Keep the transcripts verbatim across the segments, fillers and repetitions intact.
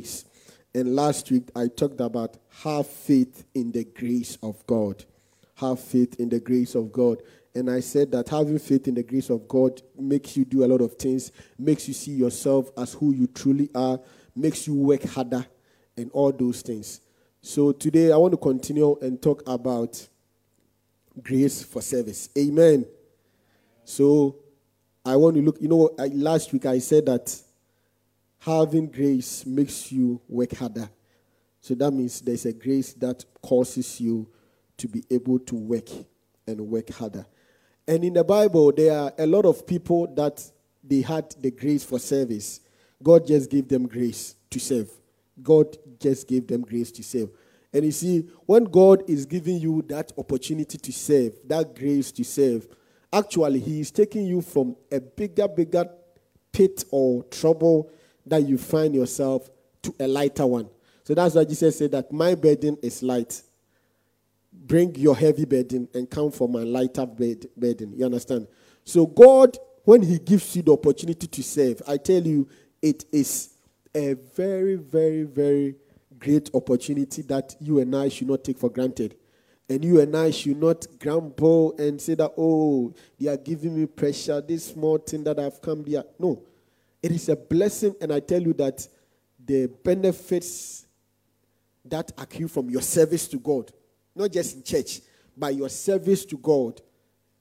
grace. And last week, I talked about have faith in the grace of God. Have faith in the grace of God. And I said that having faith in the grace of God makes you do a lot of things, makes you see yourself as who you truly are, makes you work harder, and all those things. So today, I want to continue and talk about grace for service. Amen. So I want to look, you know, I, last week I said that having grace makes you work harder. So that means there's a grace that causes you to be able to work and work harder. And in the Bible, there are a lot of people that they had the grace for service. God just gave them grace to serve. God just gave them grace to serve. And you see, when God is giving you that opportunity to serve, that grace to serve, actually, he is taking you from a bigger, bigger pit or trouble that you find yourself to a lighter one. So that's why Jesus said that my burden is light. Bring your heavy burden and come for my lighter burden. You understand? So God, when he gives you the opportunity to serve, I tell you, it is a very, very, very great opportunity that you and I should not take for granted. And you and I should not grumble and say that, oh, they are giving me pressure, this small thing that I've come here. No. It is a blessing, and I tell you that the benefits that accrue from your service to God, not just in church, but your service to God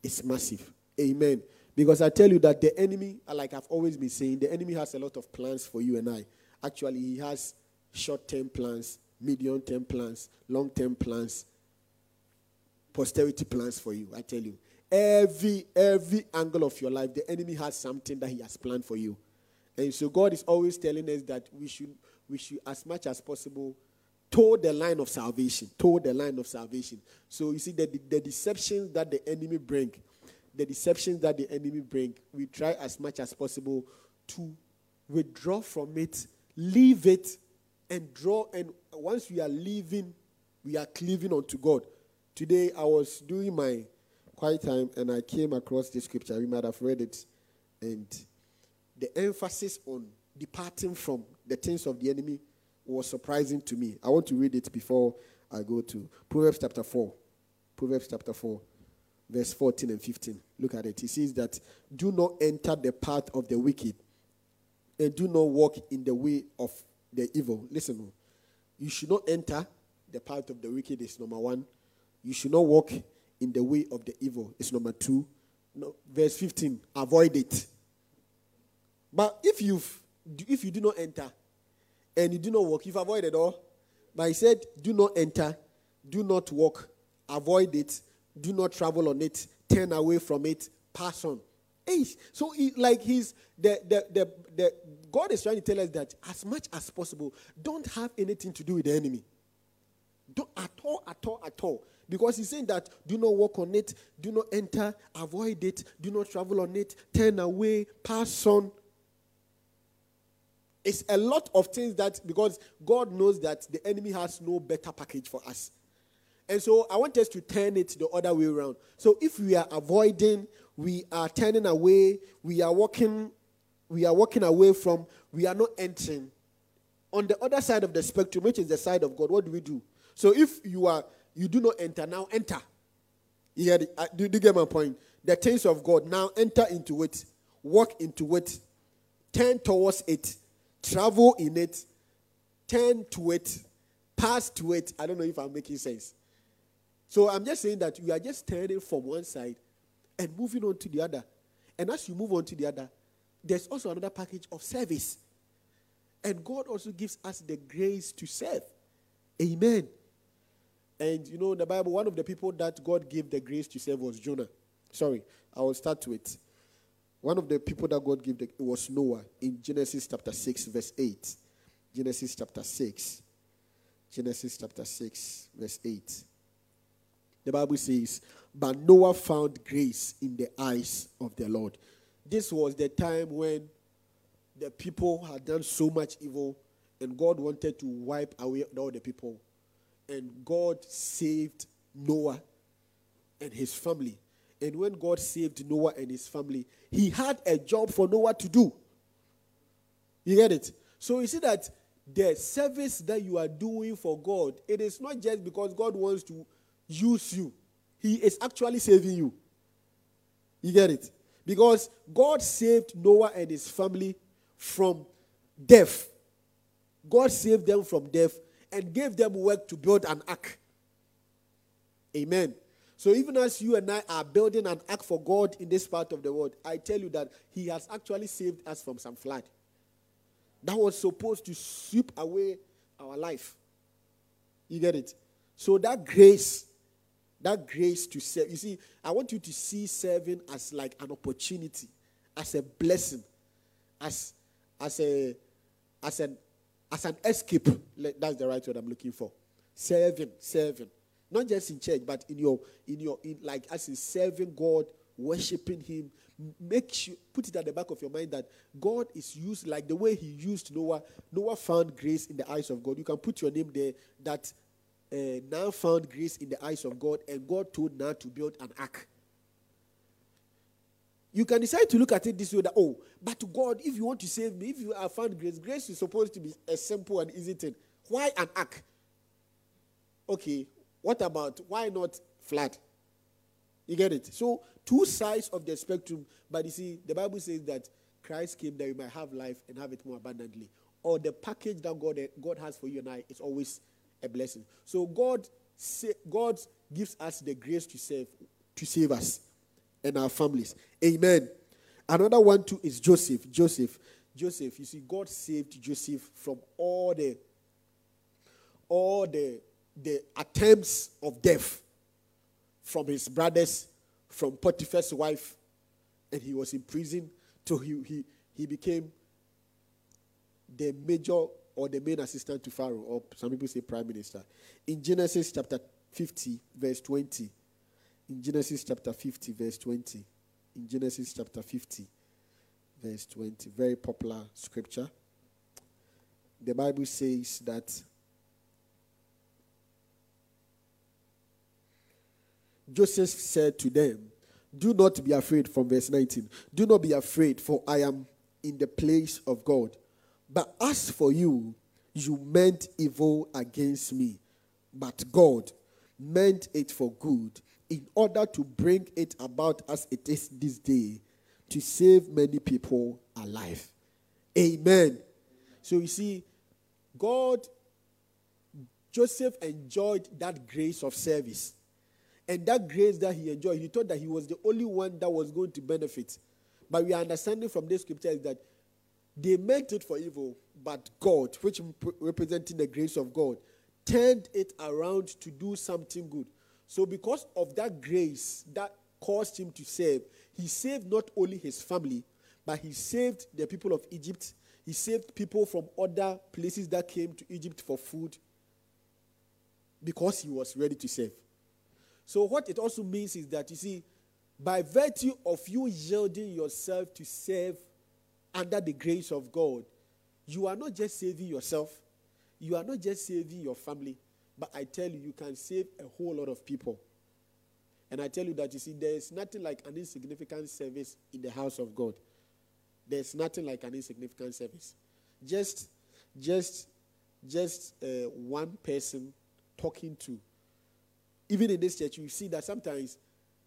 is massive. Amen. Because I tell you that the enemy, like I've always been saying, the enemy has a lot of plans for you and I. Actually, he has short-term plans, medium-term plans, long-term plans, posterity plans for you. I tell you, every, every angle of your life, the enemy has something that he has planned for you. And so God is always telling us that we should, we should, as much as possible, toe the line of salvation. Toe the line of salvation. So you see, the, the, the deceptions that the enemy bring, the deceptions that the enemy bring, we try as much as possible to withdraw from it, leave it, and draw. And once we are leaving, we are cleaving unto God. Today, I was doing my quiet time, and I came across this scripture. You might have read it, and the emphasis on departing from the things of the enemy was surprising to me. I want to read it before I go to Proverbs chapter four. Proverbs chapter four, verse fourteen and fifteen. Look at it. It says that, do not enter the path of the wicked, and do not walk in the way of the evil. Listen, you should not enter the path of the wicked is number one. You should not walk in the way of the evil is number two. No, verse fifteen, avoid it. But if you if you do not enter and you do not walk, you've avoided all. But he said, do not enter, do not walk, avoid it, do not travel on it, turn away from it, pass on. Hey, so he, like he's the, the the the God is trying to tell us that as much as possible, don't have anything to do with the enemy. Don't at all, at all, at all. Because he's saying that do not walk on it, do not enter, avoid it, do not travel on it, turn away, pass on. It's a lot of things that, because God knows that the enemy has no better package for us. And so I want us to turn it the other way around. So if we are avoiding, we are turning away, we are walking, we are walking away from, we are not entering. On the other side of the spectrum, which is the side of God, what do we do? So if you are, you do not enter, now enter. You hear the, uh, do, do you get my point? The things of God, now enter into it, walk into it, turn towards it, travel in it, turn to it, pass to it. I don't know if I'm making sense. So I'm just saying that you are just turning from one side and moving on to the other. And as you move on to the other, there's also another package of service. And God also gives us the grace to serve. Amen. And you know, in the Bible, one of the people that God gave the grace to serve was Jonah. Sorry, I will start with it. One of the people that God gave the, it was Noah in Genesis chapter six, verse eight. Genesis chapter six. Genesis chapter six, verse eight. The Bible says, but Noah found grace in the eyes of the Lord. This was the time when the people had done so much evil, and God wanted to wipe away all the people. And God saved Noah and his family. And when God saved Noah and his family, he had a job for Noah to do. You get it? So you see that the service that you are doing for God, it is not just because God wants to use you. He is actually saving you. You get it? Because God saved Noah and his family from death. God saved them from death and gave them work to build an ark. Amen. So even as you and I are building an ark for God in this part of the world, I tell you that he has actually saved us from some flood that was supposed to sweep away our life. You get it? So that grace, that grace to serve. You see, I want you to see serving as like an opportunity, as a blessing, as as a as an as an escape. That's the right word I'm looking for. Serving, serving. Not just in church, but in your, in your, in like as in serving God, worshiping Him. Make sure, put it at the back of your mind that God is used like the way He used Noah. Noah found grace in the eyes of God. You can put your name there. That uh, now found grace in the eyes of God, and God told Noah to build an ark. You can decide to look at it this way: that oh, but God, if you want to save me, if you are found grace, grace is supposed to be a simple and easy thing. Why an ark? Okay. What about, why not flood? You get it? So, two sides of the spectrum. But you see, the Bible says that Christ came that you might have life and have it more abundantly. Or the package that God, God has for you and I is always a blessing. So, God, God gives us the grace to save, to save us and our families. Amen. Another one too is Joseph. Joseph. Joseph. You see, God saved Joseph from all the, all the, the attempts of death from his brothers, from Potiphar's wife, and he was in prison till he, he, he became the major or the main assistant to Pharaoh, or some people say prime minister. In Genesis chapter fifty, verse twenty. In Genesis chapter fifty, verse twenty. In Genesis chapter fifty, verse twenty. Very popular scripture. The Bible says that Joseph said to them, do not be afraid, from verse nineteen. Do not be afraid, for I am in the place of God. But as for you, you meant evil against me, but God meant it for good, in order to bring it about as it is this day, to save many people alive. Amen. So you see, God, Joseph enjoyed that grace of service. And that grace that he enjoyed, he thought that he was the only one that was going to benefit. But we are understanding from this scripture is that they meant it for evil, but God, which representing the grace of God, turned it around to do something good. So because of that grace that caused him to save, he saved not only his family, but he saved the people of Egypt. He saved people from other places that came to Egypt for food because he was ready to save. So what it also means is that, you see, by virtue of you yielding yourself to serve under the grace of God, you are not just saving yourself, you are not just saving your family, but I tell you, you can save a whole lot of people. And I tell you that, you see, there is nothing like an insignificant service in the house of God. There is nothing like an insignificant service. Just, just, just uh, one person talking to. Even in this church, you see that sometimes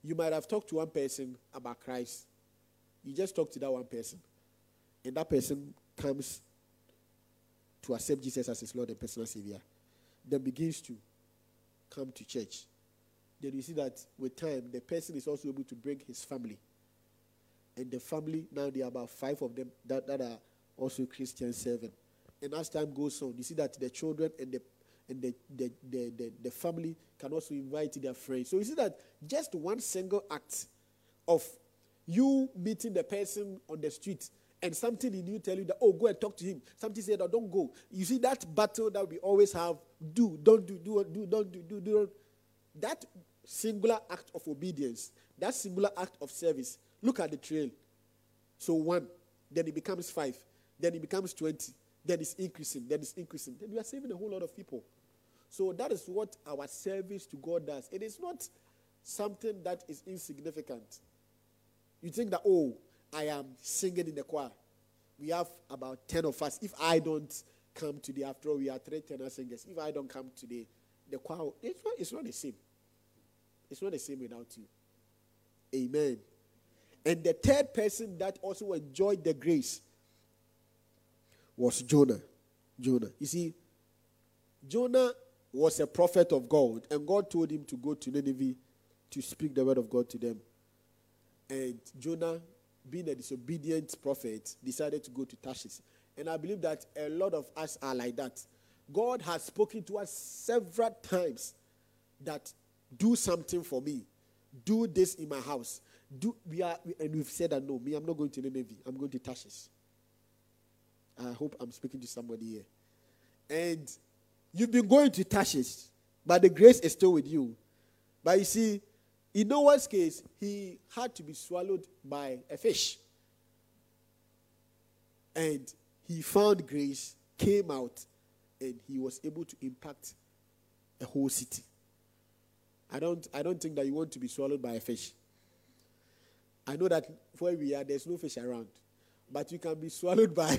you might have talked to one person about Christ. You just talk to that one person. And that person comes to accept Jesus as his Lord and personal Savior. Then begins to come to church. Then you see that with time, the person is also able to bring his family. And the family, now there are about five of them that, that are also Christian serving. And as time goes on, you see that the children and the And the, the, the, the, the family can also invite their friends. So you see that just one single act of you meeting the person on the street and something in you tell you that, oh, go and talk to him. Something said, oh, don't go. You see that battle that we always have, do, don't do, do, do, don't do, do, do. Don't. That singular act of obedience, that singular act of service, look at the trail. So one, then it becomes five, then it becomes twenty, then it's increasing, then it's increasing. Then we are saving a whole lot of people. So that is what our service to God does. It is not something that is insignificant. You think that, oh, I am singing in the choir. We have about ten of us. If I don't come today. After all, we are three tenor singers. If I don't come today, the choir, it's not, it's not the same. It's not the same without you. Amen. And the third person that also enjoyed the grace was Jonah. Jonah. You see, Jonah was a prophet of God, and God told him to go to Nineveh to speak the word of God to them. And Jonah, being a disobedient prophet, decided to go to Tarshish. And I believe that a lot of us are like that. God has spoken to us several times that do something for me. Do this in my house. Do we are and we've said that no, me, I'm not going to Nineveh. I'm going to Tarshish. I hope I'm speaking to somebody here. And you've been going to Tarshish, but the grace is still with you. But you see, in Noah's case, he had to be swallowed by a fish. And he found grace, came out, and he was able to impact a whole city. I don't, I don't think that you want to be swallowed by a fish. I know that where we are, there's no fish around. But you can be swallowed by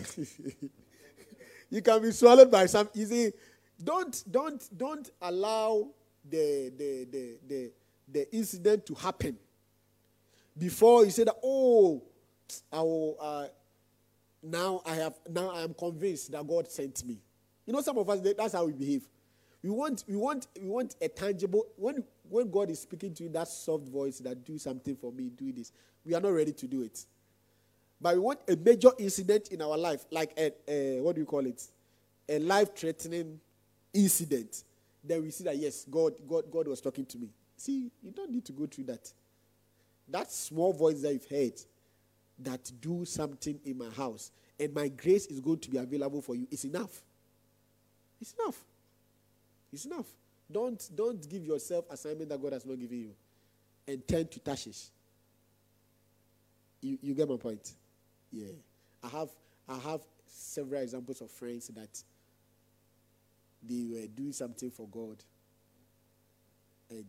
you can be swallowed by some. You see, don't don't don't allow the the the the the incident to happen before you say that, oh, I will, uh, now I have now I am convinced that God sent me. You know, some of us, that's how we behave. We want we want we want a tangible, when when God is speaking to you, that soft voice that do something for me, do this. We are not ready to do it. But we want a major incident in our life, like a, a what do you call it? A life-threatening incident. Then we see that, yes, God, God, God was talking to me. See, you don't need to go through that. That small voice that you've heard, that do something in my house, and my grace is going to be available for you, is enough. It's enough. It's enough. Don't, don't give yourself assignment that God has not given you, and turn to Tarshish. You, you get my point? Yeah. I have I have several examples of friends that they were doing something for God and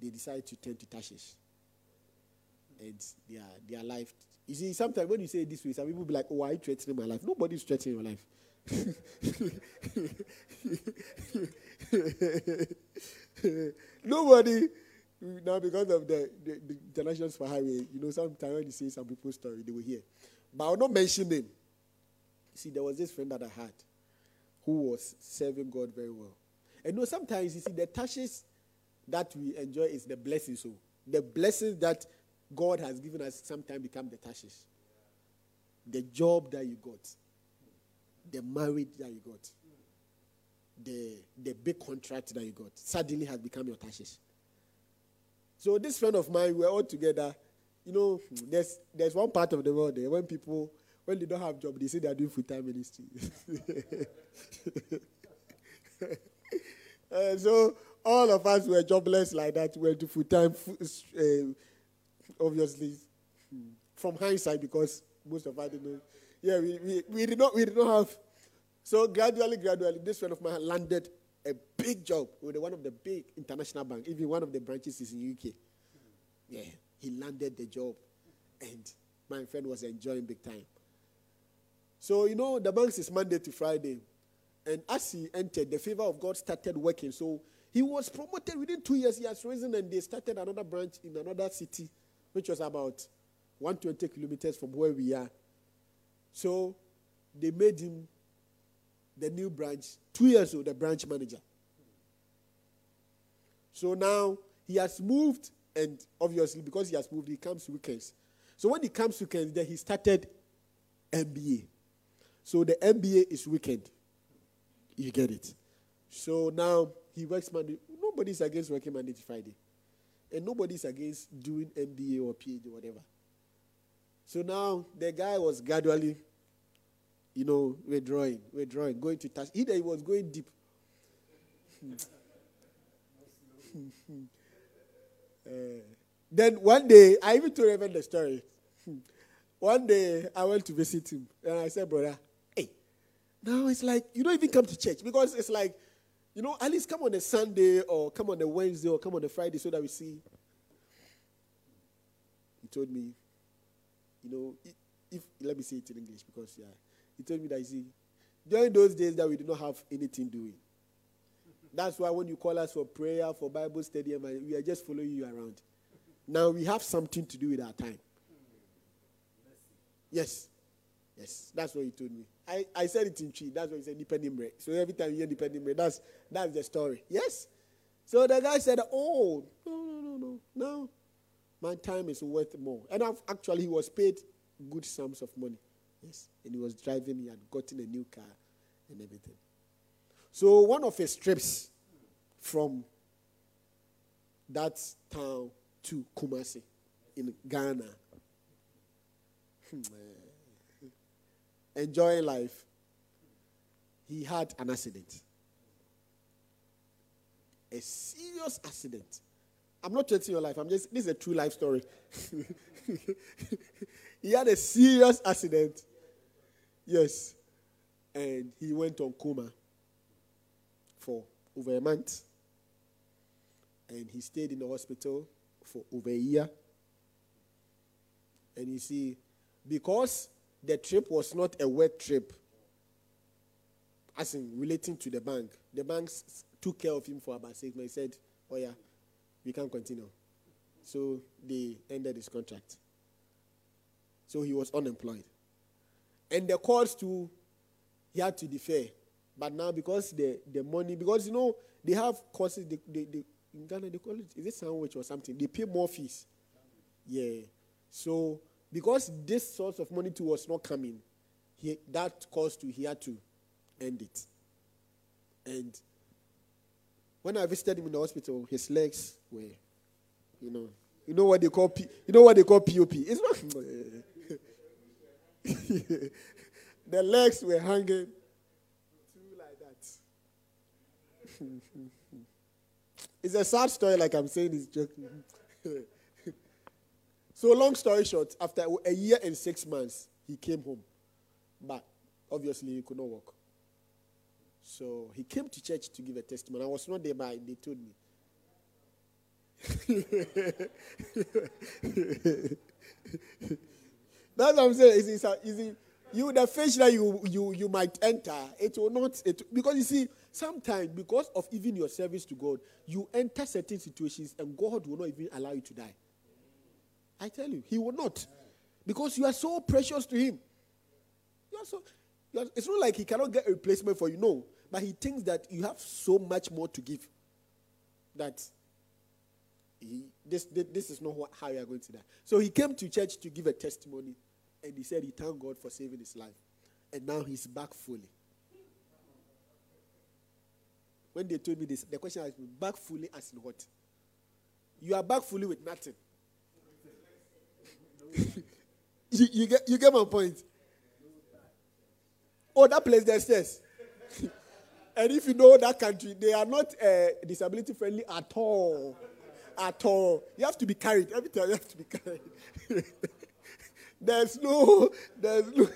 they decided to turn to Tarshish. And their their life. You see, sometimes when you say it this way, some people be like, oh, are you threatening my life? Nobody's threatening your life. Nobody. Now, because of the, the, the international superhighway, you know, sometimes when you see some people's story, they will hear. But I'll not mention them. See, there was this friend that I had who was serving God very well. And you know, sometimes, you see, the touches that we enjoy is the blessings. So the blessings that God has given us sometimes become the touches. The job that you got, the marriage that you got, the, the big contract that you got, suddenly has become your touches. So this friend of mine, we were all together. You know, there's there's one part of the world there when people, when they don't have job, they say they are doing full-time ministry. uh, so all of us were jobless like that. We were to full-time, uh, obviously, from hindsight, because most of us didn't know. Yeah, we, we, we, did not, we did not have. So gradually, gradually, this friend of mine landed a big job with one of the big international banks. Even one of the branches is in the U K. Yeah, he landed the job, and my friend was enjoying big time. So, you know, the banks is Monday to Friday, and as he entered, the favor of God started working. So he was promoted within two years. He has risen, and they started another branch in another city, which was about one hundred twenty kilometers from where we are. So they made him the new branch, two years old, the branch manager. So now he has moved, and obviously because he has moved, he comes weekends. So when he comes weekends, then he started M B A. So the M B A is weekend. You get it. So now he works Monday. Nobody's against working Monday to Friday. And nobody's against doing M B A or P H D or whatever. So now the guy was gradually, you know, we're drawing, we're drawing, going to touch. Either he was going deep. uh, then one day, I even told Reverend the story. One day, I went to visit him. And I said, brother, hey, now it's like, you don't even come to church. Because it's like, you know, at least come on a Sunday or come on a Wednesday or come on a Friday so that we see. He told me, you know, if, let me say it in English because, yeah. He told me that, you see, During those days that we did not have anything doing. That's why when you call us for prayer, for Bible study, we are just following you around. Now we have something to do with our time. Yes. Yes. That's what he told me. I, I said it in Chi. That's what he said, Nipendimbre. So every time you hear Nipendimbre, that's that's the story. Yes. So the guy said, oh, no, no, no, no, no. My time is worth more. And I've, actually, he was paid good sums of money. Yes. And he was driving. He had gotten a new car and everything. So one of his trips from that town to Kumasi in Ghana, enjoying life, he had an accident. A serious accident. I'm not changing your life. I'm just, this is a true life story. He had a serious accident. Yes. And he went on coma for over a month. And he stayed in the hospital for over a year. And you see, because the trip was not a work trip, as in relating to the bank, the bank took care of him for about six months. He said, oh yeah, we can't continue. So they ended his contract. So he was unemployed. And the calls to, he had to defer. But now because the, the money, because you know, they have courses, they, they, they, in Ghana they call it, is it sandwich or something? They pay more fees. Yeah. So because this source of money too was not coming, he, that caused to, he had to end it. And when I visited him in the hospital, his legs were, you know, you know what they call P, you know what they call P O P. It's not. The legs were hanging too like that. It's a sad story, like I'm saying, it's joking. So long story short, after a year and six months, he came home. But obviously, he could not walk. So he came to church to give a testimony. I was not there, but they told me. That's what I'm saying. It's, it's a, it's a, you, the fish that you, you, you might enter, it will not. It, because you see, sometimes, because of even your service to God, you enter certain situations and God will not even allow you to die. I tell you, he will not. Because you are so precious to him. You are so, you are, it's not like he cannot get a replacement for you, no. But he thinks that you have so much more to give. That he, this, this, this is not what, how you are going to die. So he came to church to give a testimony. And he said he thanked God for saving his life. And now he's back fully. When they told me this, the question was, back fully as in what? You are back fully with nothing. you, you, get, you get my point? Oh, that place, there's stairs. And if you know that country, they are not uh, disability friendly at all. At all. You have to be carried. Every time you have to be carried. There's no, there's no,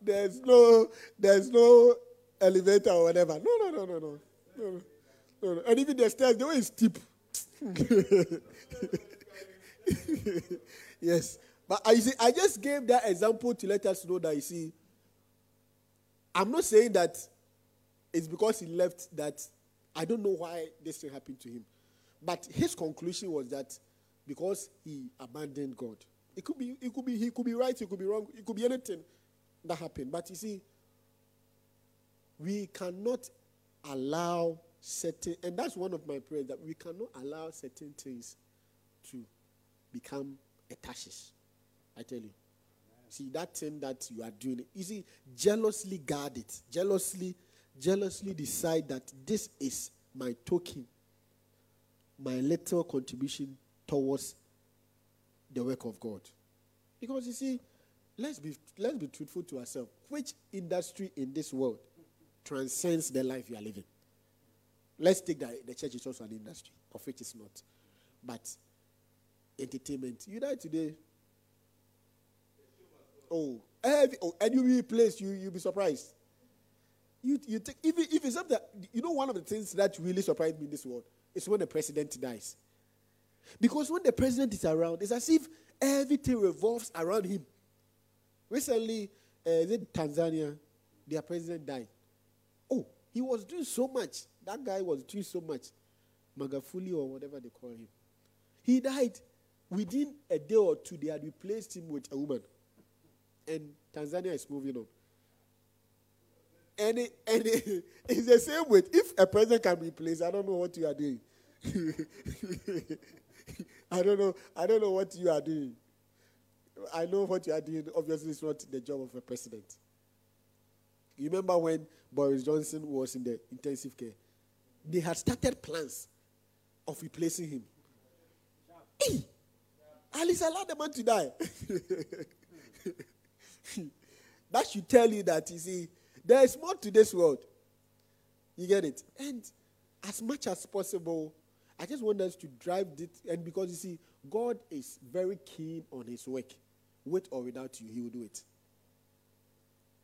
there's no, there's no elevator or whatever. No, no, no, no, no, no, no, no. And even the stairs, the way is steep. Yes, but I see. I just gave that example to let us know that you see. I'm not saying that it's because he left that. I don't know why this thing happened to him, but his conclusion was that because he abandoned God. It could be. It could be. He could be right. He could be wrong. It could be anything that happened. But you see, we cannot allow certain, and that's one of my prayers, that we cannot allow certain things to become a Tarshish. I tell you. See, that thing that you are doing, you see, jealously guard it. Jealously, jealously decide that this is my token, my little contribution towards the work of God. Because you see, let's be let's be truthful to ourselves. Which industry in this world transcends the life you are living? Let's take that the church is also an industry, of which it's not. But entertainment. You die today. Oh, every, oh, and you replace you. You'll be surprised. You you take if it, if it's something. You know, one of the things that really surprised me in this world is when the president dies, because when the president is around, it's as if everything revolves around him. Recently, uh, is it Tanzania? Their president died. Oh, he was doing so much. That guy was doing so much. Magufuli or whatever they call him. He died. Within a day or two, they had replaced him with a woman. And Tanzania is moving on. And, it, and it, it's the same way. If a president can be replaced, I don't know what you are doing. I don't know. I don't know what you are doing. I know what you are doing. Obviously, it's not the job of a president. You remember when Boris Johnson was in the intensive care? They had started plans of replacing him. Yeah. Hey, yeah. At least allow the man to die. That should tell you that, you see, there is more to this world. You get it? And as much as possible, I just want us to drive it. And because, you see, God is very keen on his work. With or without you, he will do it.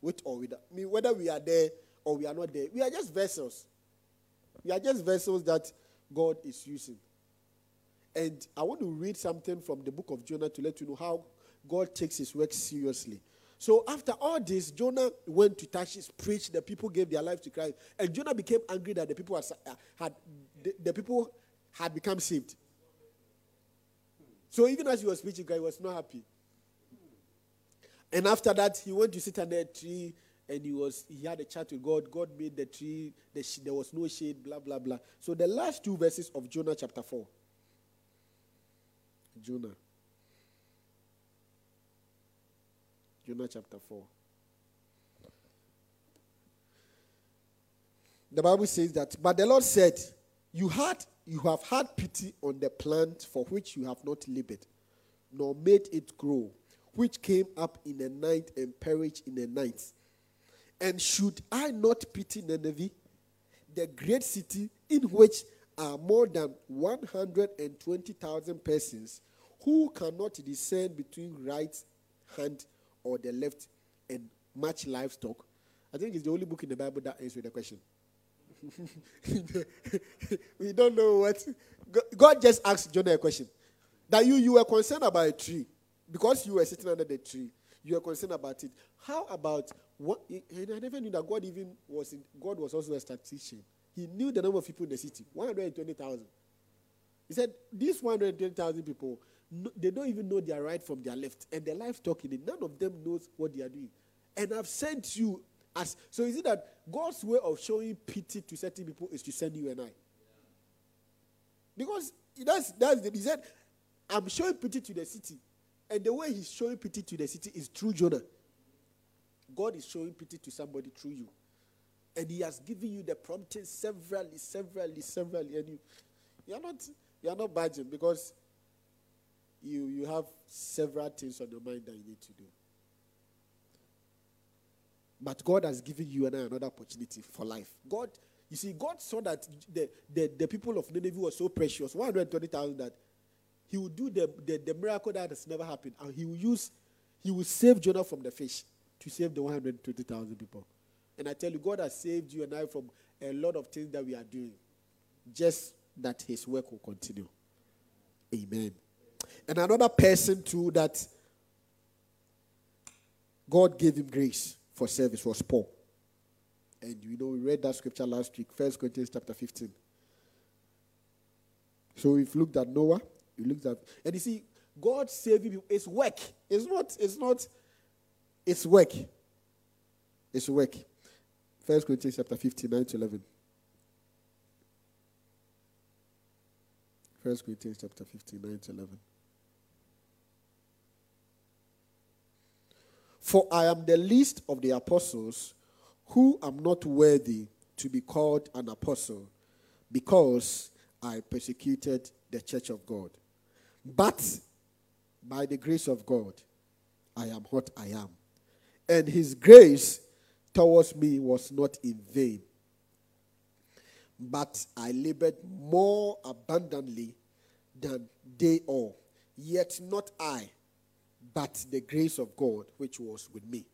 With or without. I mean, whether we are there or we are not there, we are just vessels. We are just vessels that God is using. And I want to read something from the book of Jonah to let you know how God takes his work seriously. So after all this, Jonah went to Tarshish, preached. The people gave their life to Christ. And Jonah became angry that the people had, had the, the people had become saved. So even as he was preaching, God was not happy. And after that, he went to sit under a tree, and he was he had a chat with God. God made the tree. The sh- there was no shade, blah, blah, blah. So the last two verses of Jonah chapter four. Jonah. Jonah chapter four. The Bible says that, but the Lord said, you had, you have had pity on the plant for which you have not labored, nor made it grow, which came up in the night and perished in the night. And should I not pity Nineveh, the great city in which are more than one hundred twenty thousand persons who cannot discern between right hand or the left, and much livestock? I think it's the only book in the Bible that answers the question. We don't know what. God just asked Jonah a question. That you, you were concerned about a tree. Because you were sitting under the tree, you were concerned about it. How about what? And I never knew that God even was in, God was also a statistician. He knew the number of people in the city, one hundred twenty thousand. He said, these one hundred twenty thousand people, no, they don't even know their right from their left. And their livestock in it, none of them knows what they are doing. And I've sent you as. So is it that God's way of showing pity to certain people is to send you and I? Because that's, that's the, he said, I'm showing pity to the city. And the way he's showing pity to the city is through Jonah. God is showing pity to somebody through you. And he has given you the prompting severally, severally, severally. And you, you're not, you're not budging because you, you have several things on your mind that you need to do. But God has given you and I another opportunity for life. God, you see, God saw that the, the, the people of Nineveh were so precious, one hundred twenty thousand, that he will do the, the, the miracle that has never happened. And he will use, he will save Jonah from the fish to save the one hundred twenty thousand people. And I tell you, God has saved you and I from a lot of things that we are doing. Just that his work will continue. Amen. And another person too that God gave him grace for service was Paul. And you know, we read that scripture last week, First Corinthians chapter fifteen. So we've looked at Noah. You look at, and you see, God saving people. It's work. It's not, it's not, it's work. It's work. First Corinthians chapter fifteen, nine to eleven. First Corinthians chapter fifteen, nine to eleven. For I am the least of the apostles, who am not worthy to be called an apostle, because I persecuted the church of God. But by the grace of God, I am what I am. And his grace towards me was not in vain. But I labored more abundantly than they all. Yet not I, but the grace of God which was with me.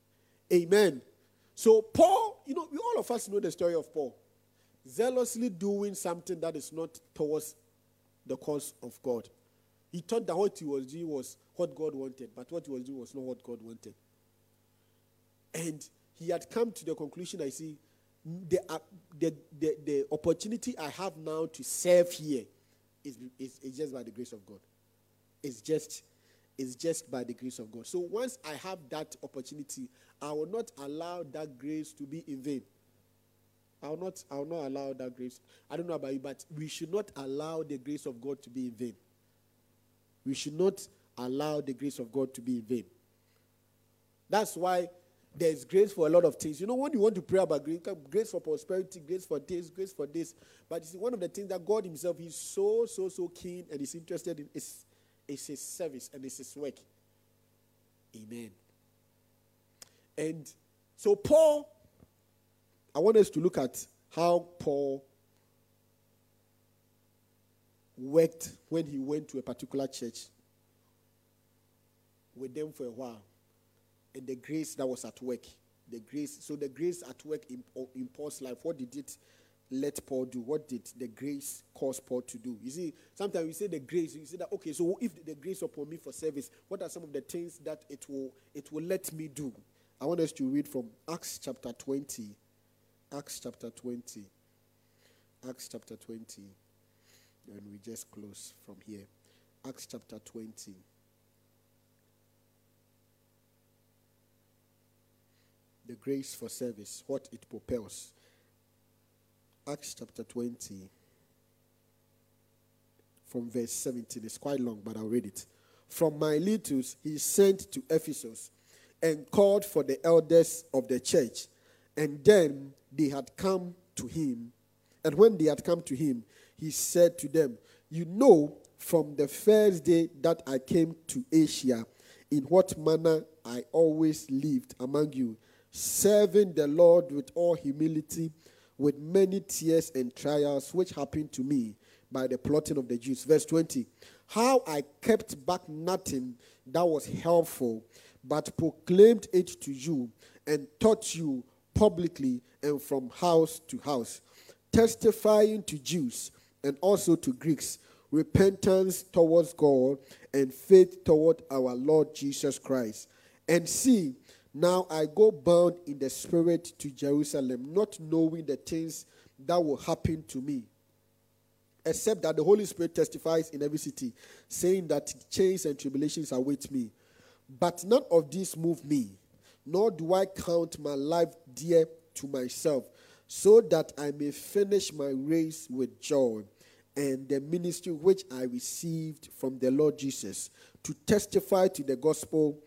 Amen. So Paul, you know, we all of us know the story of Paul. Zealously doing something that is not towards the cause of God. He thought that what he was doing was what God wanted, but what he was doing was not what God wanted. And he had come to the conclusion, I see, the, uh, the, the, the opportunity I have now to serve here is, is, is just by the grace of God. It's just, it's just by the grace of God. So once I have that opportunity, I will not allow that grace to be in vain. I will not, I will not allow that grace. I don't know about you, but we should not allow the grace of God to be in vain. We should not allow the grace of God to be in vain. That's why there's grace for a lot of things. You know, when you want to pray about grace, grace for prosperity, grace for this, grace for this. But it's one of the things that God himself is so, so, so keen and is interested in. It's, it's his service and it's his work. Amen. And so Paul, I want us to look at how Paul worked when he went to a particular church with them for a while. And the grace that was at work. The grace. So the grace at work in, in Paul's life. What did it let Paul do? What did the grace cause Paul to do? You see, sometimes we say the grace. You say that, okay, so if the grace upon me for service, what are some of the things that it will, it will let me do? I want us to read from Acts chapter twenty. Acts chapter twenty. Acts chapter twenty. And we just close from here. Acts chapter twenty. The grace for service, what it propels. Acts chapter twenty, from verse seventeen. It's quite long, but I'll read it. From Miletus he sent to Ephesus and called for the elders of the church. And then they had come to him. And when they had come to him, he said to them, you know from the first day that I came to Asia, in what manner I always lived among you, serving the Lord with all humility, with many tears and trials, which happened to me by the plotting of the Jews. Verse twenty, how I kept back nothing that was helpful, but proclaimed it to you and taught you publicly and from house to house, testifying to Jews and also to Greeks, repentance towards God and faith toward our Lord Jesus Christ. And see, now I go bound in the spirit to Jerusalem, not knowing the things that will happen to me, except that the Holy Spirit testifies in every city, saying that chains and tribulations await me. But none of these move me, nor do I count my life dear to myself, so that I may finish my race with joy and the ministry which I received from the Lord Jesus, to testify to the gospel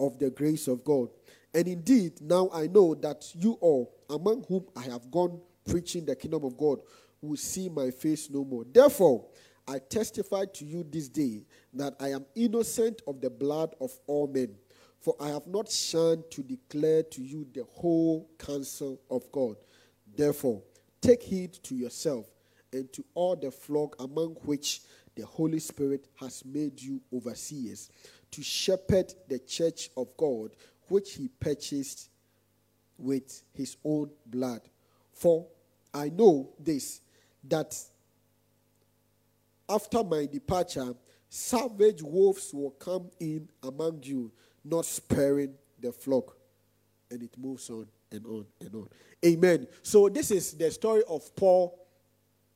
of the grace of God. And indeed, now I know that you all, among whom I have gone preaching the kingdom of God, will see my face no more. Therefore, I testify to you this day that I am innocent of the blood of all men, for I have not shunned to declare to you the whole counsel of God. Therefore, take heed to yourself and to all the flock among which the Holy Spirit has made you overseers, to shepherd the church of God, which he purchased with his own blood. For I know this, that after my departure, savage wolves will come in among you, not sparing the flock. And it moves on and on and on. Amen. So this is the story of Paul.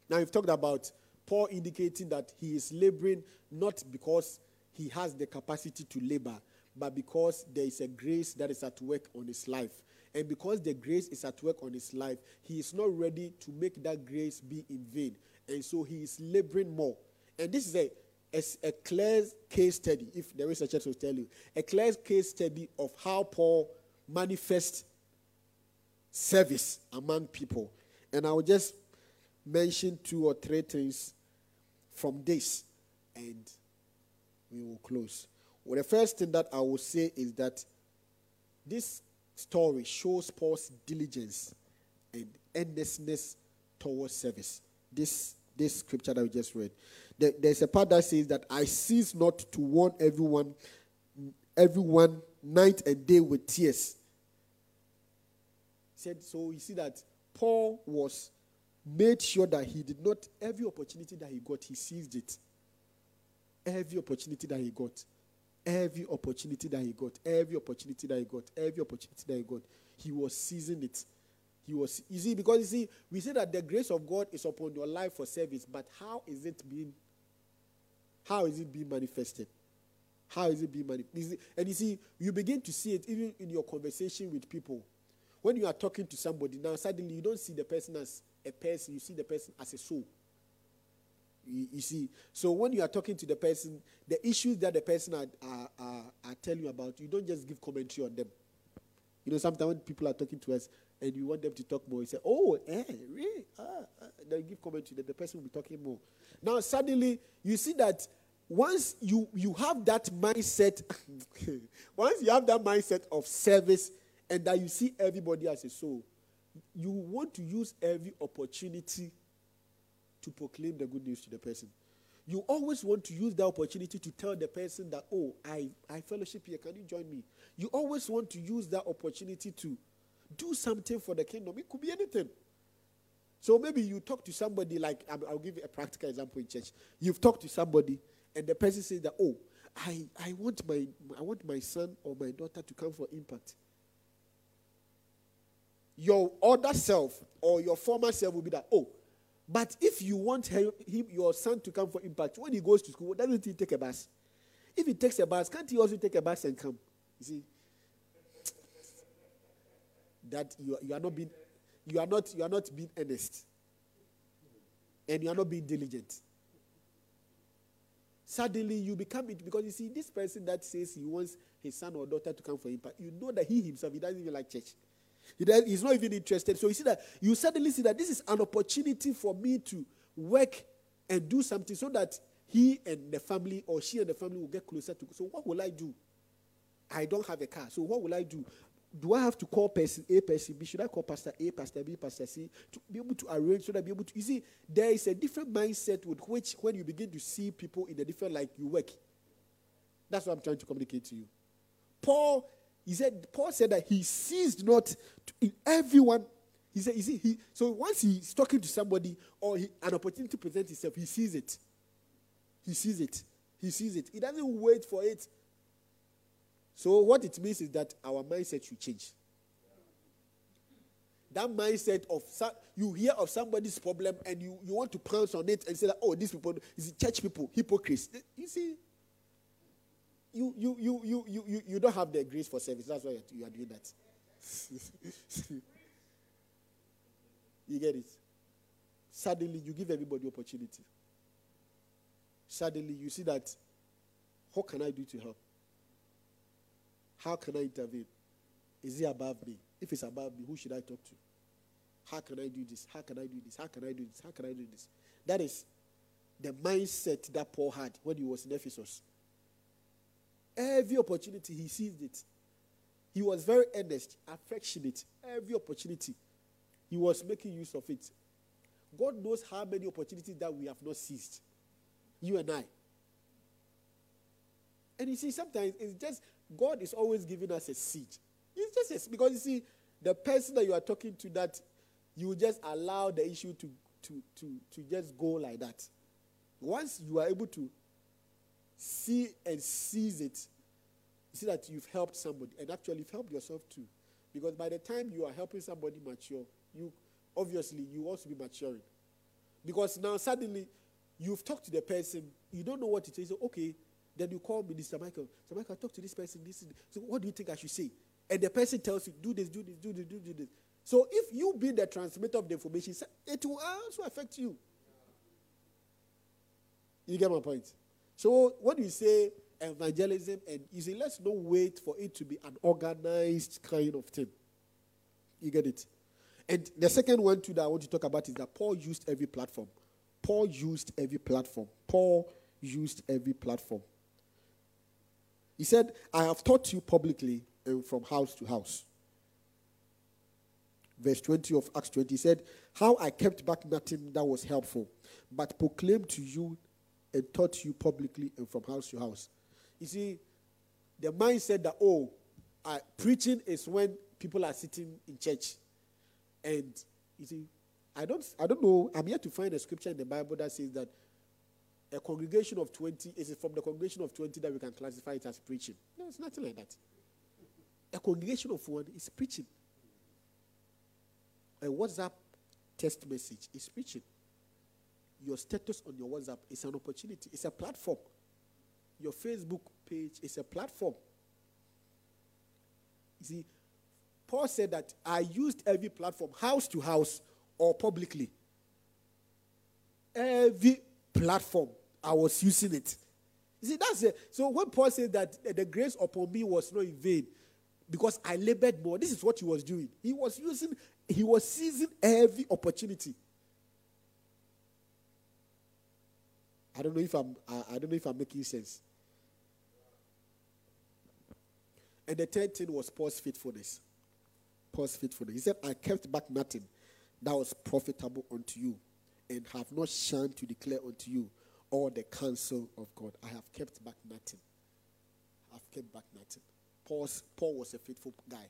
Now we've talked about Paul indicating that he is laboring not because he has the capacity to labor, but because there is a grace that is at work on his life. And because the grace is at work on his life, he is not ready to make that grace be in vain. And so he is laboring more. And this is a, a, a clear case study, if the researchers will tell you, a clear case study of how Paul manifests service among people. And I will just mention two or three things from this, and we will close. Well, the first thing that I will say is that this story shows Paul's diligence and earnestness towards service. This this scripture that we just read. There, there's a part that says that I cease not to warn everyone, everyone night and day with tears. Said so. You see that Paul was made sure that he did not, every opportunity that he got, he seized it. Every opportunity that he got. Every opportunity that he got, every opportunity that he got, every opportunity that he got, he was seizing it. He was, you see, because you see, we say that the grace of God is upon your life for service, but how is it being, how is it being manifested? How is it being manifested? And you see, you begin to see it even in your conversation with people. When you are talking to somebody, now suddenly you don't see the person as a person, you see the person as a soul. You, you see, so when you are talking to the person, the issues that the person are, are, are, are telling you about, you don't just give commentary on them. You know, sometimes when people are talking to us and you want them to talk more, you say, oh, eh, really? Ah, ah. Then you give commentary, then the person will be talking more. Now suddenly, you see that once you, you have that mindset, once you have that mindset of service, and that you see everybody as a soul, you want to use every opportunity to proclaim the good news to the person. You always want to use that opportunity to tell the person that, oh, I, I fellowship here, can you join me? You always want to use that opportunity to do something for the kingdom. It could be anything. So maybe you talk to somebody, like, I'll give you a practical example in church. You've talked to somebody, and the person says that, oh, I, I, want my, I want my son or my daughter to come for impact. Your other self or your former self will be that, oh, but if you want him, him, your son to come for impact, when he goes to school, doesn't he take a bus? If he takes a bus, can't he also take a bus and come? You see? That you, you are not being, you are not, you are not being earnest. And you are not being diligent. Suddenly you become it, because you see, this person that says he wants his son or daughter to come for impact, you know that he himself, he doesn't even like church. He's not even interested. So you see that you suddenly see that this is an opportunity for me to work and do something so that he and the family, or she and the family, will get closer to. So what will I do? I don't have a car. So what will I do? Do I have to call person A, person B? Should I call Pastor A, Pastor B, Pastor C to be able to arrange so that I be able to? You see, there is a different mindset with which, when you begin to see people in a different light, you work. That's what I'm trying to communicate to you. Paul. He said, Paul said that he ceased not to, in everyone. He said, you see, he, so once he's talking to somebody, or he, an opportunity to present himself, he sees it. He sees it. He sees it. He doesn't wait for it. So what it means is that our mindset should change. That mindset of, you hear of somebody's problem and you, you want to pounce on it and say that, oh, these people, is it church people, hypocrites. You see? You, you, you, you, you, you, you don't have the grace for service. That's why you are doing that. You get it? Suddenly, you give everybody opportunity. Suddenly, you see that, what can I do to help? How can I intervene? Is he above me? If it's above me, who should I talk to? How can I do this? How can I do this? How can I do this? How can I do this? That is the mindset that Paul had when he was in Ephesus. Every opportunity, he seized it. He was very earnest, affectionate. Every opportunity, he was making use of it. God knows how many opportunities that we have not seized, you and I. And you see, sometimes it's just, God is always giving us a seed. It's just it's because you see, the person that you are talking to, that you just allow the issue to, to, to, to just go like that. Once you are able to see and seize it, you see that you've helped somebody, and actually you've helped yourself too. Because by the time you are helping somebody mature, you obviously you also be maturing. Because now suddenly you've talked to the person, you don't know what to say. So okay, then you call Minister Michael. So Michael, talk to this person. This is, so what do you think I should say? And the person tells you, do this, do this, do this, do this. So if you be the transmitter of the information, it will also affect you. You get my point? So when you say evangelism, and you say, let's not wait for it to be an organized kind of thing. You get it? And the second one too that I want to talk about is that Paul used every platform. Paul used every platform. Paul used every platform. He said, I have taught you publicly and from house to house. Verse twenty of Acts twenty, he said, how I kept back nothing that was helpful, but proclaimed to you and taught you publicly and from house to house. You see, the mindset that, oh, uh, preaching is when people are sitting in church. And, you see, I don't I don't know, I'm yet to find a scripture in the Bible that says that a congregation of twenty, is it from the congregation of twenty that we can classify it as preaching? No, it's nothing like that. A congregation of one is preaching. A WhatsApp text message is preaching. Your status on your WhatsApp is an opportunity. It's a platform. Your Facebook page is a platform. You see, Paul said that I used every platform, house to house or publicly. Every platform, I was using it. You see, that's it. So when Paul said that the grace upon me was not in vain, because I labored more, this is what he was doing. He was using, he was seizing every opportunity. I don't know if I'm, I, I don't know if I'm making sense. And the third thing was Paul's faithfulness. Paul's faithfulness. He said, I kept back nothing that was profitable unto you, and have not shunned to declare unto you all the counsel of God. I have kept back nothing. I've kept back nothing. Paul's, Paul was a faithful guy.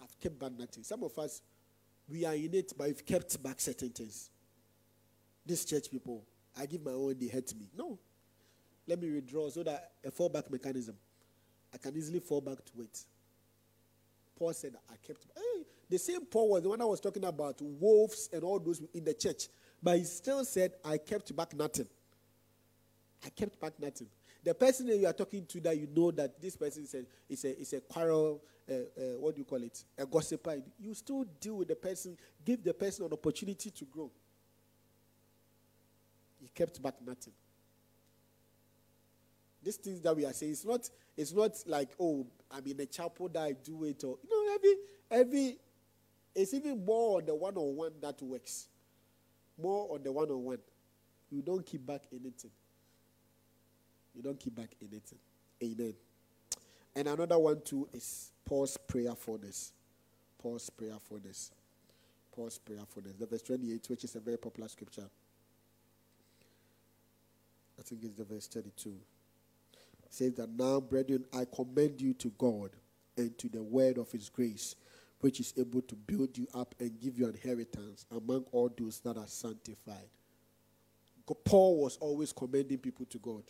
I've kept back nothing. Some of us, we are in it, but we've kept back certain things. This church people, I give my own, they hurt me. No. Let me withdraw so that a fallback mechanism. I can easily fall back to it. Paul said, I kept. Hey, the same Paul was the one I was talking about, wolves and all those in the church. But he still said, I kept back nothing. I kept back nothing. The person that you are talking to that you know that this person is a, is a, is a quarrel, uh, uh, what do you call it, a gossiper. You still deal with the person, give the person an opportunity to grow. He kept back nothing. These things that we are saying, it's not, it's not like, oh, I'm in a chapel that I do it. Or, you know, every, every, it's even more on the one-on-one that works. More on the one-on-one. You don't keep back anything. You don't keep back anything. Amen. And another one too is Paul's prayerfulness. Paul's prayerfulness. Paul's prayerfulness. The verse twenty-eight, which is a very popular scripture. I think it's the verse thirty-two. It says that now, brethren, I commend you to God and to the word of his grace, which is able to build you up and give you an inheritance among all those that are sanctified. Paul was always commending people to God.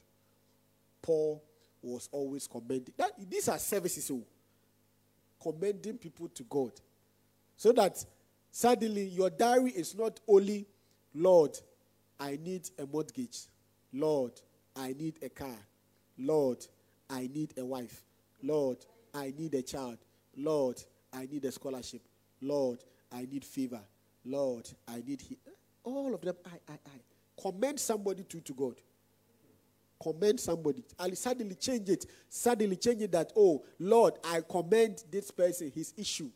Paul was always commending. That, these are services, so commending people to God. So that suddenly your diary is not only, Lord, I need a mortgage. Lord, I need a car. Lord, I need a wife. Lord, I need a child. Lord, I need a scholarship. Lord, I need favor. Lord, I need he- all of them. I, I, I. Commend somebody to, to God. Commend somebody. I'll suddenly change it. Suddenly change it that, oh, Lord, I commend this person, his issue.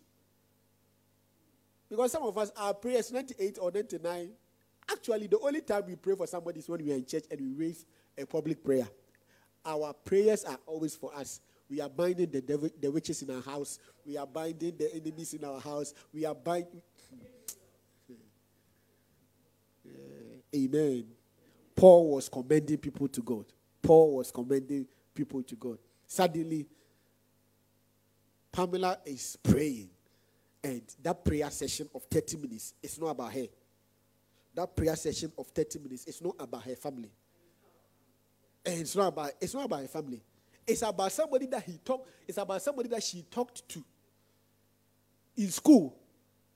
Because some of us, our prayers, ninety-eight or ninety-nine, actually, the only time we pray for somebody is when we are in church and we raise a public prayer. Our prayers are always for us. We are binding the devil, the witches in our house. We are binding the enemies in our house. We are binding. uh, amen. Paul was commending people to God. Paul was commending people to God. Suddenly, Pamela is praying. And that prayer session of thirty minutes is not about her. That prayer session of thirty minutes is not about her family. And it's not about, it's not about her family. It's about somebody that he talked, it's about somebody that she talked to in school.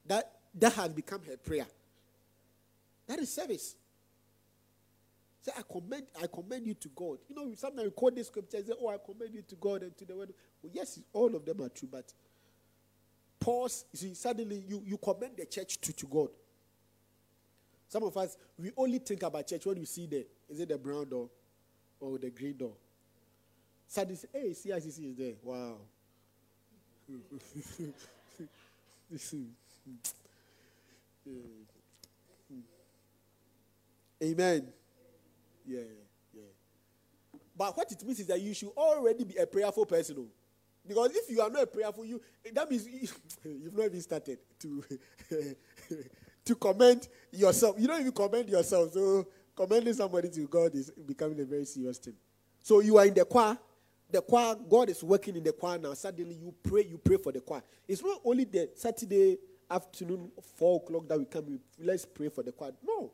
That that has become her prayer. That is service. Say, so I commend, I commend you to God. You know, sometimes we quote this scripture and say, oh, I commend you to God and to the word. Well, yes, all of them are true, but pause. You see, suddenly you, you commend the church to, to God. Some of us, we only think about church when we see the, is it the brown door or the green door? Suddenly, so hey, C I C C is there. Wow. Amen. Yeah, yeah. But what it means is that you should already be a prayerful person. Because if you are not a prayerful, you that means you've not even started to to commend yourself. You don't even commend yourself. So commending somebody to God is becoming a very serious thing. So you are in the choir. The choir, God is working in the choir now. Suddenly you pray, you pray for the choir. It's not only the Saturday afternoon, four o'clock that we come, let's pray for the choir. No.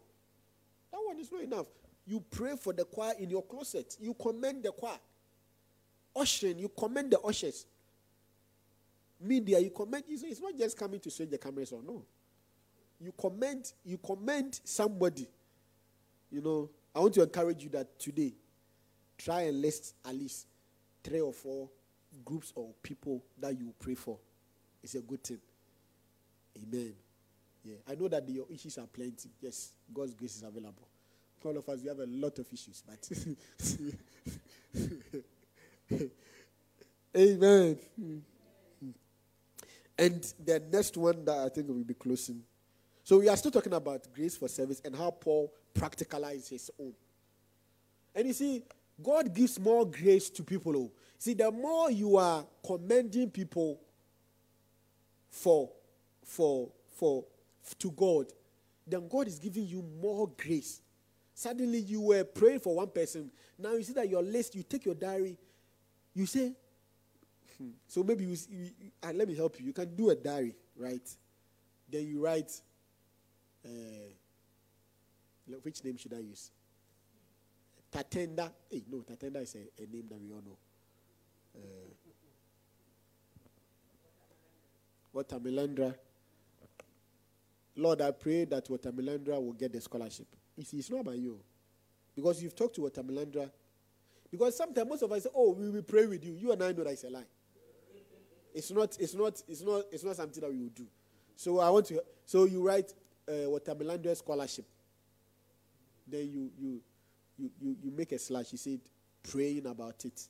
That one is not enough. You pray for the choir in your closet. You commend the choir. Ushering, you commend the ushers. Media, you commend. It's not just coming to switch the cameras on. No. You commend, you commend somebody. You know, I want to encourage you that today, try and list at least three or four groups of people that you pray for. It's a good thing. Amen. Yeah. I know that your issues are plenty. Yes, God's grace is available. All of us, we have a lot of issues, but amen. Mm. And the next one that I think we'll be closing. So we are still talking about grace for service and how Paul practicalizes his own. And you see, God gives more grace to people. See, the more you are commending people for, for, for, to God, then God is giving you more grace. Suddenly you were praying for one person. Now you see that your list, you take your diary, you say, hmm. so maybe you, you, you uh, let me help you. You can do a diary, right? Then you write, uh, which name should I use? Tatenda. Hey, no, Tatenda is a, a name that we all know. Uh, Watermelandra. Lord, I pray that Watermelandra will get the scholarship. You see, it's not about you. Because you've talked to Watermelandra. Because sometimes most of us say, oh, we will pray with you. You and I know that it's a lie. It's not, it's not, it's not, it's not something that we will do. So I want to, so you write uh, Watermelandra scholarship. Then you, you, you, you, you make a slash. You say, praying about it.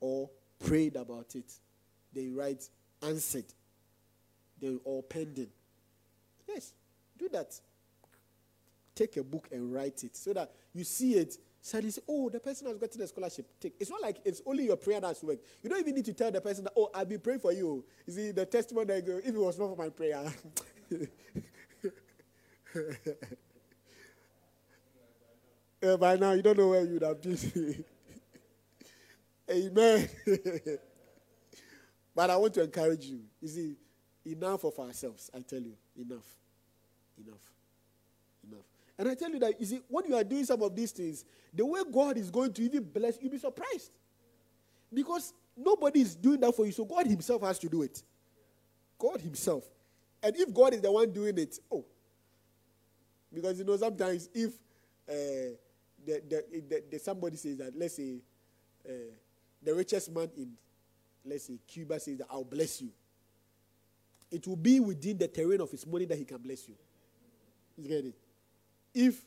Or prayed about it. Then you write, answered. Then or pending. Yes, do that. Take a book and write it so that you see it. Suddenly, so say, oh, the person has gotten a scholarship. Take. It's not like it's only your prayer that's worked. You don't even need to tell the person that, oh, I'll be praying for you. You see, the testimony that goes, if it was not for my prayer. uh, by now, you don't know where you'd have been. Amen. But I want to encourage you. You see, enough of ourselves, I tell you. Enough. Enough. Enough. And I tell you that, you see, when you are doing some of these things, the way God is going to even bless you, you'll be surprised. Because nobody is doing that for you, so God himself has to do it. God himself. And if God is the one doing it, oh. Because, you know, sometimes if uh, the, the, the, the somebody says that, let's say, uh, the richest man in, let's say, Cuba says that, I'll bless you. It will be within the terrain of his money that he can bless you. You get it? If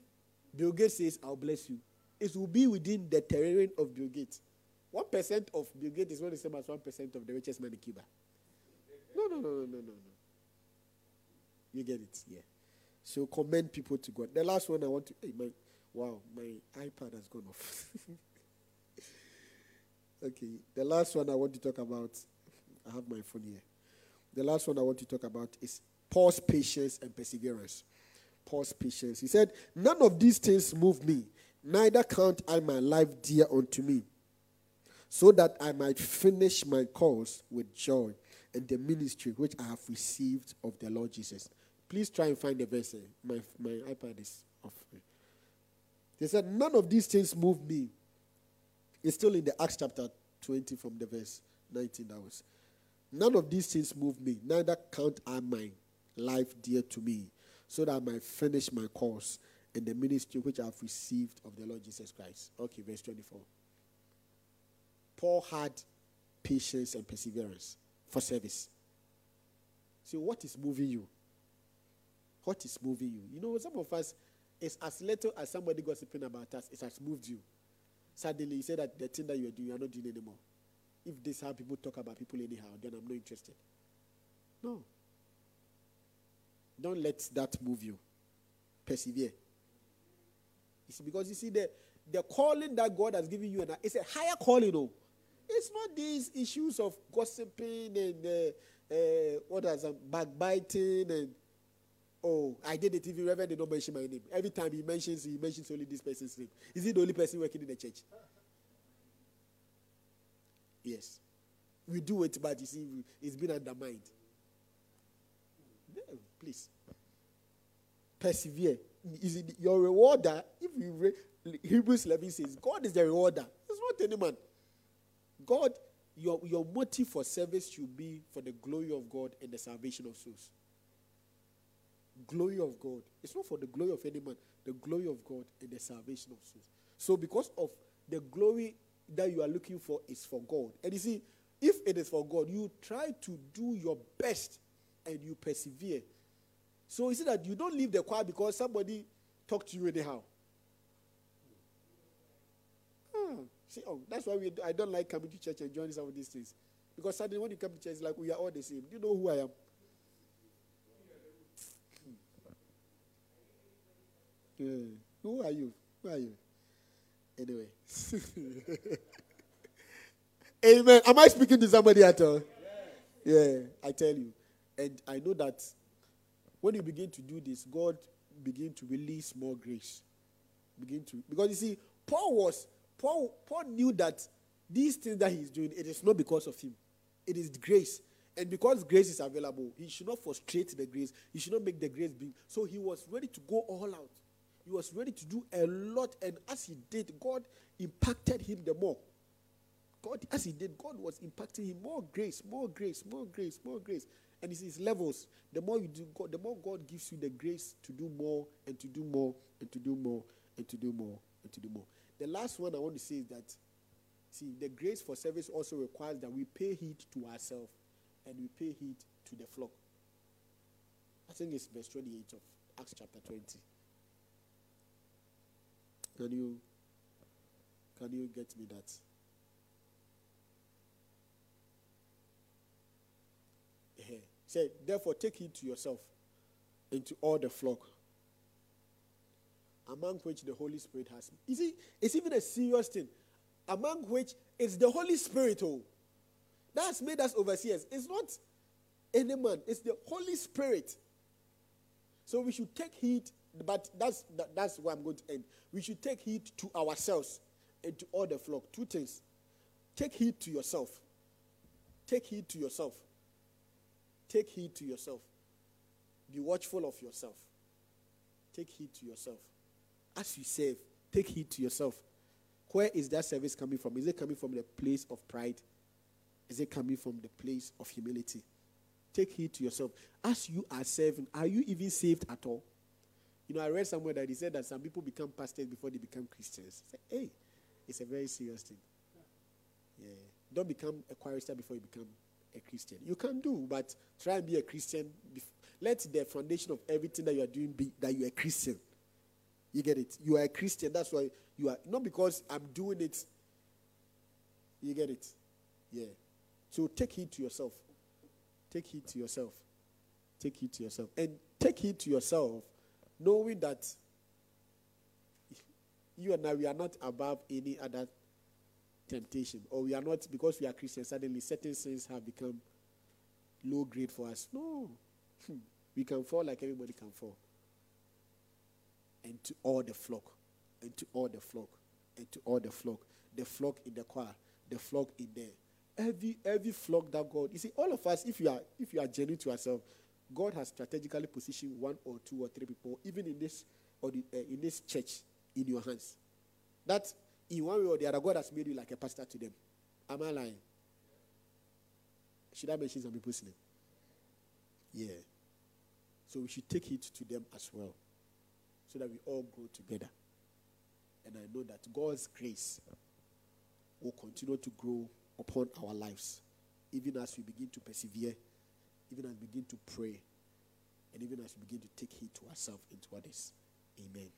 Bill Gates says, I'll bless you, it will be within the terrain of Bill Gates. One percent of Bill Gates is not the same as one percent of the richest man in Cuba. No, no, no, no, no, no, no. You get it? Yeah. So commend people to God. The last one I want to... Hey, my, wow, my iPad has gone off. Okay. The last one I want to talk about... I have my phone here. The last one I want to talk about is Paul's patience and perseverance. Paul's patience. He said, none of these things move me, neither count I my life dear unto me, so that I might finish my course with joy and the ministry which I have received of the Lord Jesus. Please try and find the verse. My, my iPad is off. He said, none of these things move me. It's still in the Acts chapter twenty from the verse nineteen. That was. None of these things move me, neither count I my life dear to me, so that I might finish my course in the ministry which I have received of the Lord Jesus Christ. Okay, verse twenty-four. Paul had patience and perseverance for service. See, what is moving you? What is moving you? You know, some of us, it's as little as somebody gossiping about us, it has moved you. Suddenly, you say that the thing that you are doing, you are not doing anymore. If this is how people talk about people anyhow, then I'm not interested. No. Don't let that move you. Persevere. It's because you see the, the calling that God has given you, and it's a higher calling. Oh, it's not these issues of gossiping and uh, uh, what else, um, backbiting and oh, I did it. Even Reverend did not mention my name. Every time he mentions, he mentions only this person's name. Is he the only person working in the church? Yes, we do it, but you see, it's been undermined. No, please. Persevere. is your rewarder. If you read Hebrews eleven says, God is the rewarder. It's not any man. God, your, your motive for service should be for the glory of God and the salvation of souls. Glory of God. It's not for the glory of any man. The glory of God and the salvation of souls. So because of the glory that you are looking for is for God. And you see, if it is for God, you try to do your best and you persevere. So you see that you don't leave the choir because somebody talked to you anyhow. Hmm. See, oh, that's why we do, I don't like coming to church and joining some of these things. Because suddenly when you come to church, it's like we are all the same. Do you know who I am? Hmm. Who are you? Who are you? Anyway. Amen. Am I speaking to somebody at all? Yeah. yeah, I tell you. And I know that when you begin to do this, God begin to release more grace. Begin to because you see, Paul was Paul Paul knew that these things that he's doing, it is not because of him. It is grace. And because grace is available, he should not frustrate the grace. He should not make the grace big. So he was ready to go all out. He was ready to do a lot. And as he did, God impacted him the more. God, as he did, God was impacting him. More grace, more grace, more grace, more grace. And it's his levels. The more you do, God, the more God gives you the grace to do more and to do more and to do more and to do more and to do more. The last one I want to say is that, see, the grace for service also requires that we pay heed to ourselves and we pay heed to the flock. I think it's verse twenty-eight of Acts chapter twenty. Can you, can you get me that? Say, therefore, take heed to yourself and to all the flock, among which the Holy Spirit has. You see, it's even a serious thing. Among which it's the Holy Spirit oh, that has made us overseers. It's not any man. It's the Holy Spirit. So we should take heed. But that's that, that's where I'm going to end. We should take heed to ourselves and to all the flock. Two things: take heed to yourself. Take heed to yourself. Take heed to yourself. Be watchful of yourself. Take heed to yourself. As you serve, take heed to yourself. Where is that service coming from? Is it coming from the place of pride? Is it coming from the place of humility? Take heed to yourself. As you are serving, are you even saved at all? You know, I read somewhere that he said that some people become pastors before they become Christians. It's like, hey, it's a very serious thing. Yeah. Don't become a chorister before you become a Christian. You can do, but try and be a Christian. Let the foundation of everything that you are doing be that you are a Christian. You get it? You are a Christian. That's why you are. Not because I'm doing it. You get it? Yeah. So take heed to yourself. Take heed to yourself. Take heed to yourself. And take heed to yourself knowing that you and I, we are not above any other temptation, or we are not, because we are Christians, suddenly certain sins have become low grade for us. No. Hmm. We can fall like everybody can fall. And to all the flock, and to all the flock, and to all the flock, the flock in the choir, the flock in there. Every every flock that God, you see, all of us, if you are if you are genuine to yourself, God has strategically positioned one or two or three people, even in this or the, uh, in this church, in your hands. That's in one way or the other, God has made you like a pastor to them. Am I lying? Should I mention some people's name? Yeah. So we should take it to them as well, so that we all grow together. And I know that God's grace will continue to grow upon our lives, even as we begin to persevere, even as we begin to pray, and even as we begin to take heed to ourselves and to others. Amen.